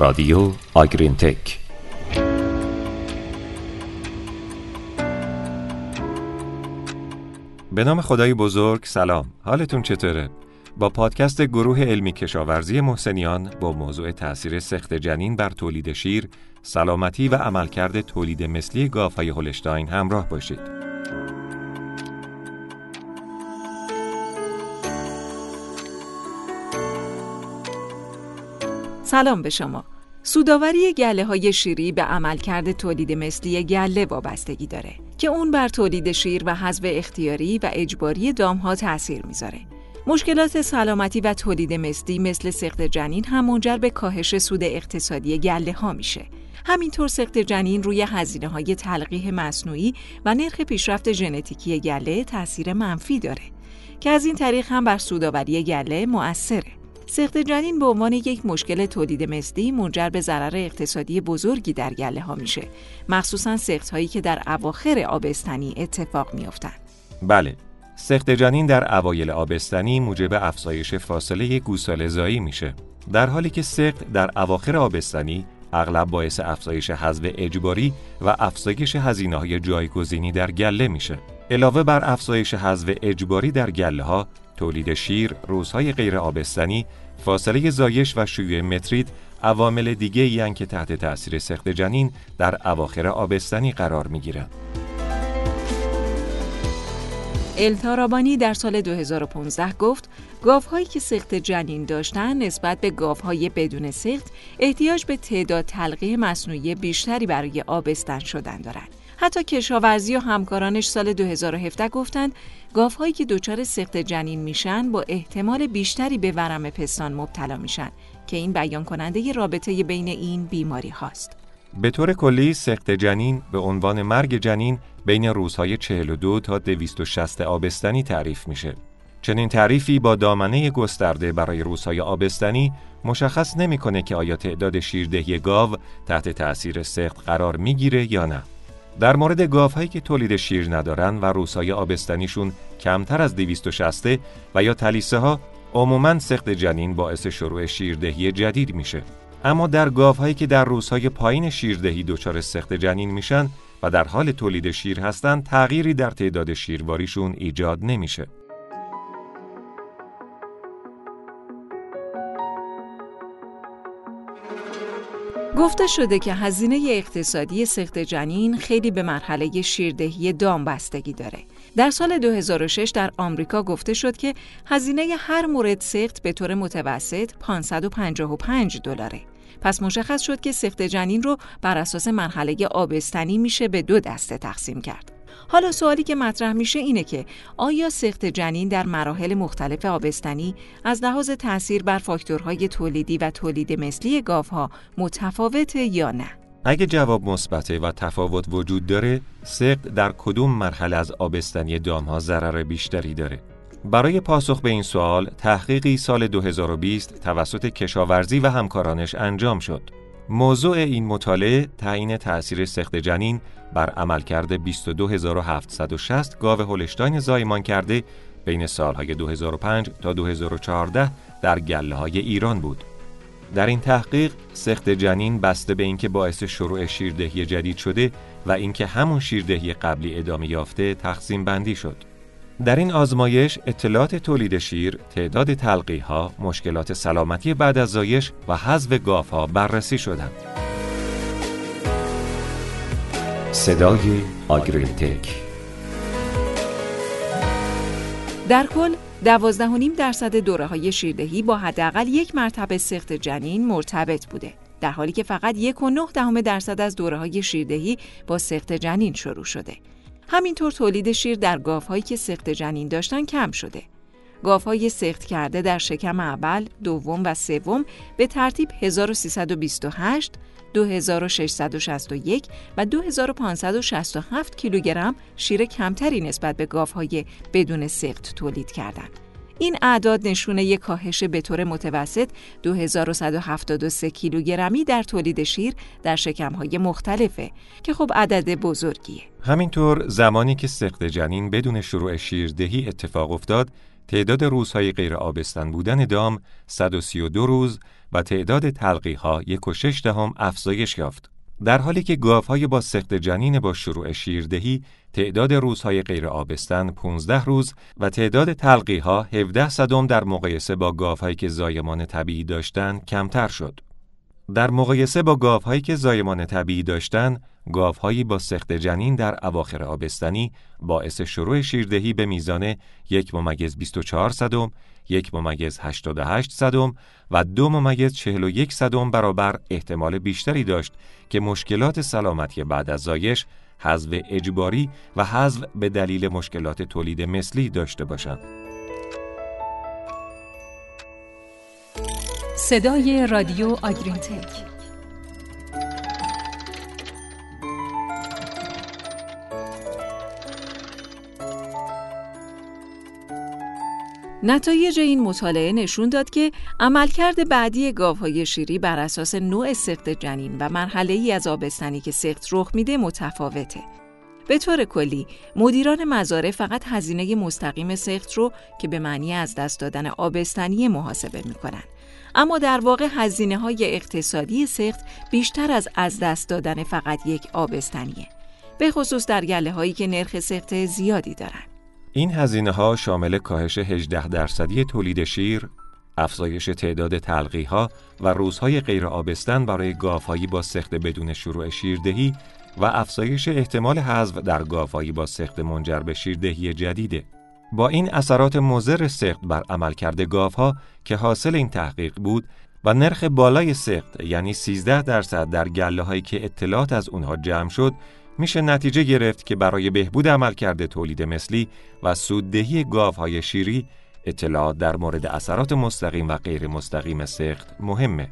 رادیو آگرین تک. به نام خدای بزرگ سلام، حالتون چطوره؟ با پادکست گروه علمی کشاورزی محسنیان با موضوع تأثیر سخت جنین بر تولید شیر، سلامتی و عملکرد تولید مثلی گاوهای هولشتاین همراه باشید. سلام به شما. سودآوری گله‌های شیری به عملکرد تولید مثلی گله وابستگی داره که اون بر تولید شیر و حذف اختیاری و اجباری دام‌ها تأثیر میذاره. مشکلات سلامتی و تولید مثلی مثل سقط جنین هم منجر به کاهش سود اقتصادی گله‌ها میشه. همینطور سقط جنین روی هزینه‌های تلقیح مصنوعی و نرخ پیشرفت ژنتیکی گله تأثیر منفی داره که از این طریق هم بر سودآوری گله مؤثره. سقط جنین به عنوان یک مشکل تولید مثلی منجر به ضرر اقتصادی بزرگی در گله ها میشه، مخصوصاً سقط هایی که در اواخر آبستنی اتفاق میافتند. بله، سقط جنین در اوایل آبستنی موجب افزایش فاصله گوساله زایی میشه، در حالی که سقط در اواخر آبستنی اغلب باعث افزایش حذف اجباری و افزایش هزینه‌های جایگزینی در گله میشه. علاوه بر افزایش حذف اجباری در گله ها، تولید شیر، روزهای غیر آبستنی، فاصله زایش و شیوع مترید عوامل دیگه‌ای هستند که تحت تأثیر سقط جنین در اواخر آبستنی قرار می‌گیرند. التارابانی در سال 2015 گفت گاوهایی که سقط جنین داشتند نسبت به گاوهای بدون سقط احتیاج به تعداد تلقیح مصنوعی بیشتری برای آبستن شدن دارند. حتی کشاورزی و همکارانش سال 2017 گفتند گاوهایی که دچار سقط جنین میشن با احتمال بیشتری به ورم پستان مبتلا میشن که این بیان کننده رابطه بین این بیماری هاست. به طور کلی سقط جنین به عنوان مرگ جنین بین روزهای 42 تا 260 آبستنی تعریف میشه. چنین تعریفی با دامنه گسترده برای روزهای آبستنی مشخص نمیکنه که آیا تعداد شیردهی گاو تحت تأثیر سقط قرار میگیره یا نه. در مورد گاوهایی که تولید شیر ندارن و روزهای آبستنیشون کمتر از 260 و یا تلیسه ها، عموماً سقط جنین باعث شروع شیردهی جدید میشه. اما در گاوهایی که در روزهای پایین شیردهی دچار سقط جنین میشن و در حال تولید شیر هستن، تغییری در تعداد شیرواریشون ایجاد نمیشه. گفته شده که هزینه اقتصادی سقط جنین خیلی به مرحله شیردهی دام بستگی داره. در سال 2006 در آمریکا گفته شد که هزینه هر مورد سقط به طور متوسط $555. پس مشخص شد که سقط جنین رو بر اساس مرحله آبستنی میشه به 2 دسته تقسیم کرد. حالا سوالی که مطرح میشه اینه که آیا سقط جنین در مراحل مختلف آبستنی از لحاظ تأثیر بر فاکتورهای تولیدی و تولید مثلی گاوها متفاوته یا نه؟ اگه جواب مثبته و تفاوت وجود داره، سقط در کدوم مرحله از آبستنی دامها ضرر بیشتری داره؟ برای پاسخ به این سوال، تحقیقی سال 2020 توسط کشاورزی و همکارانش انجام شد. موضوع این مطالعه تعیین تأثیر سقط جنین بر عملکرد 22760 گاو هولشتاین زایمان کرده بین سالهای 2005 تا 2014 در گله‌های ایران بود. در این تحقیق سقط جنین بسته به اینکه باعث شروع شیردهی جدید شده و اینکه همون شیردهی قبلی ادامه یافته تقسیم بندی شد. در این آزمایش اطلاعات تولید شیر، تعداد تلقیح‌ها، مشکلات سلامتی بعد از زایش و حذف گاوها بررسی شدند. صدای آگرین تک. در کل 12.5% دوره‌های شیردهی با حداقل یک مرتبه سقط جنین مرتبط بوده، در حالی که فقط 1.9% از دوره‌های شیردهی با سقط جنین شروع شده. همینطور تولید شیر در گاوهایی که سقط جنین داشتن کم شده. گاوهای سقط کرده در شکم اول، دوم و سوم به ترتیب 1328، 2661 و 2567 کیلوگرم شیر کمتری نسبت به گاوهای بدون سقط تولید کردند. این اعداد نشونه یک کاهش به طور متوسط 2173 کیلوگرمی در تولید شیر در شکم‌های مختلفه که خب عدد بزرگیه. همینطور زمانی که سقط جنین بدون شروع شیردهی اتفاق افتاد، تعداد روزهای غیر آبستن بودن دام 132 روز و تعداد تلقی‌ها 1.6 افزایش یافت. در حالی که گاوهای با سقط جنین با شروع شیردهی تعداد روزهای غیر آبستن 15 روز و تعداد تلقی‌ها 0.17 در مقایسه با گاوهایی که زایمان طبیعی داشتند کمتر شد. در مقایسه با گاوهایی که زایمان طبیعی داشتند، گاوهایی با سقط جنین در اواخر آبستنی باعث شروع شیردهی به میزان 1.24، 1.88 و 2.41 برابر احتمال بیشتری داشت که مشکلات سلامتی بعد از زایش، حذف اجباری و حذف به دلیل مشکلات تولید مثلی داشته باشند. صدای رادیو آگرین تک. نتایج این مطالعه نشون داد که عملکرد بعدی گاوهای شیری بر اساس نوع سقط جنین و مرحله‌ای از آبستنی که سقط رخ میده متفاوته. به طور کلی، مدیران مزارع فقط هزینه مستقیم سقط رو که به معنی از دست دادن آبستنی محاسبه میکنن، اما در واقع هزینه‌های اقتصادی سقط بیشتر از دست دادن فقط یک آبستنیه، به خصوص در گله‌هایی که نرخ سقط زیادی دارن. این هزینه‌ها شامل کاهش 18% تولید شیر، افزایش تعداد تلقی‌ها و روزهای غیر آبستن برای گاوهایی با سقط بدون شروع شیردهی و افزایش احتمال حذف در گاوهایی با سقط منجر به شیردهی جدیده. با این اثرات مضر سقط بر عملکرد گاوها که حاصل این تحقیق بود و نرخ بالای سقط یعنی 13% در گله‌هایی که اطلاعات از اونها جمع شد، میشه نتیجه گرفت که برای بهبود عملکرد تولید مثلی و سوددهی گاوهای شیری، اطلاعات در مورد اثرات مستقیم و غیر مستقیم سقط مهمه.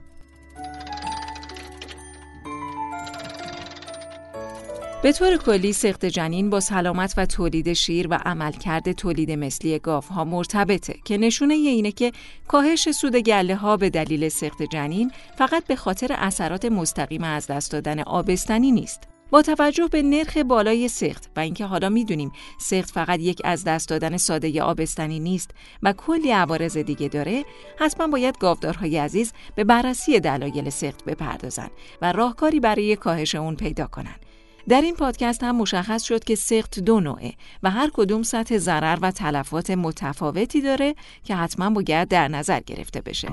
به طور کلی سقط جنین با سلامت و تولید شیر و عملکرد تولید مثلی گاوها مرتبطه که نشونه اینه که کاهش سود گله‌ها به دلیل سقط جنین فقط به خاطر اثرات مستقیم از دست دادن آبستنی نیست. با توجه به نرخ بالای سقط و اینکه حالا میدونیم سقط فقط یک از دست دادن ساده آبستنی نیست و کلی عوارض دیگه داره، حتما باید گاودارهای عزیز به بررسی دلایل سقط بپردازن و راهکاری برای کاهش اون پیدا کنن. در این پادکست هم مشخص شد که سقط دو نوعه و هر کدوم سطح ضرر و تلفات متفاوتی داره که حتما باید در نظر گرفته بشه.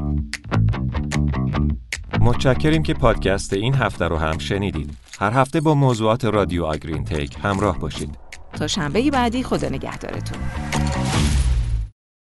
متشکریم که پادکست این هفته رو هم شنیدید. هر هفته با موضوعات رادیو آگرین تک همراه باشید. تا شنبه بعدی، خدا نگهدارتون.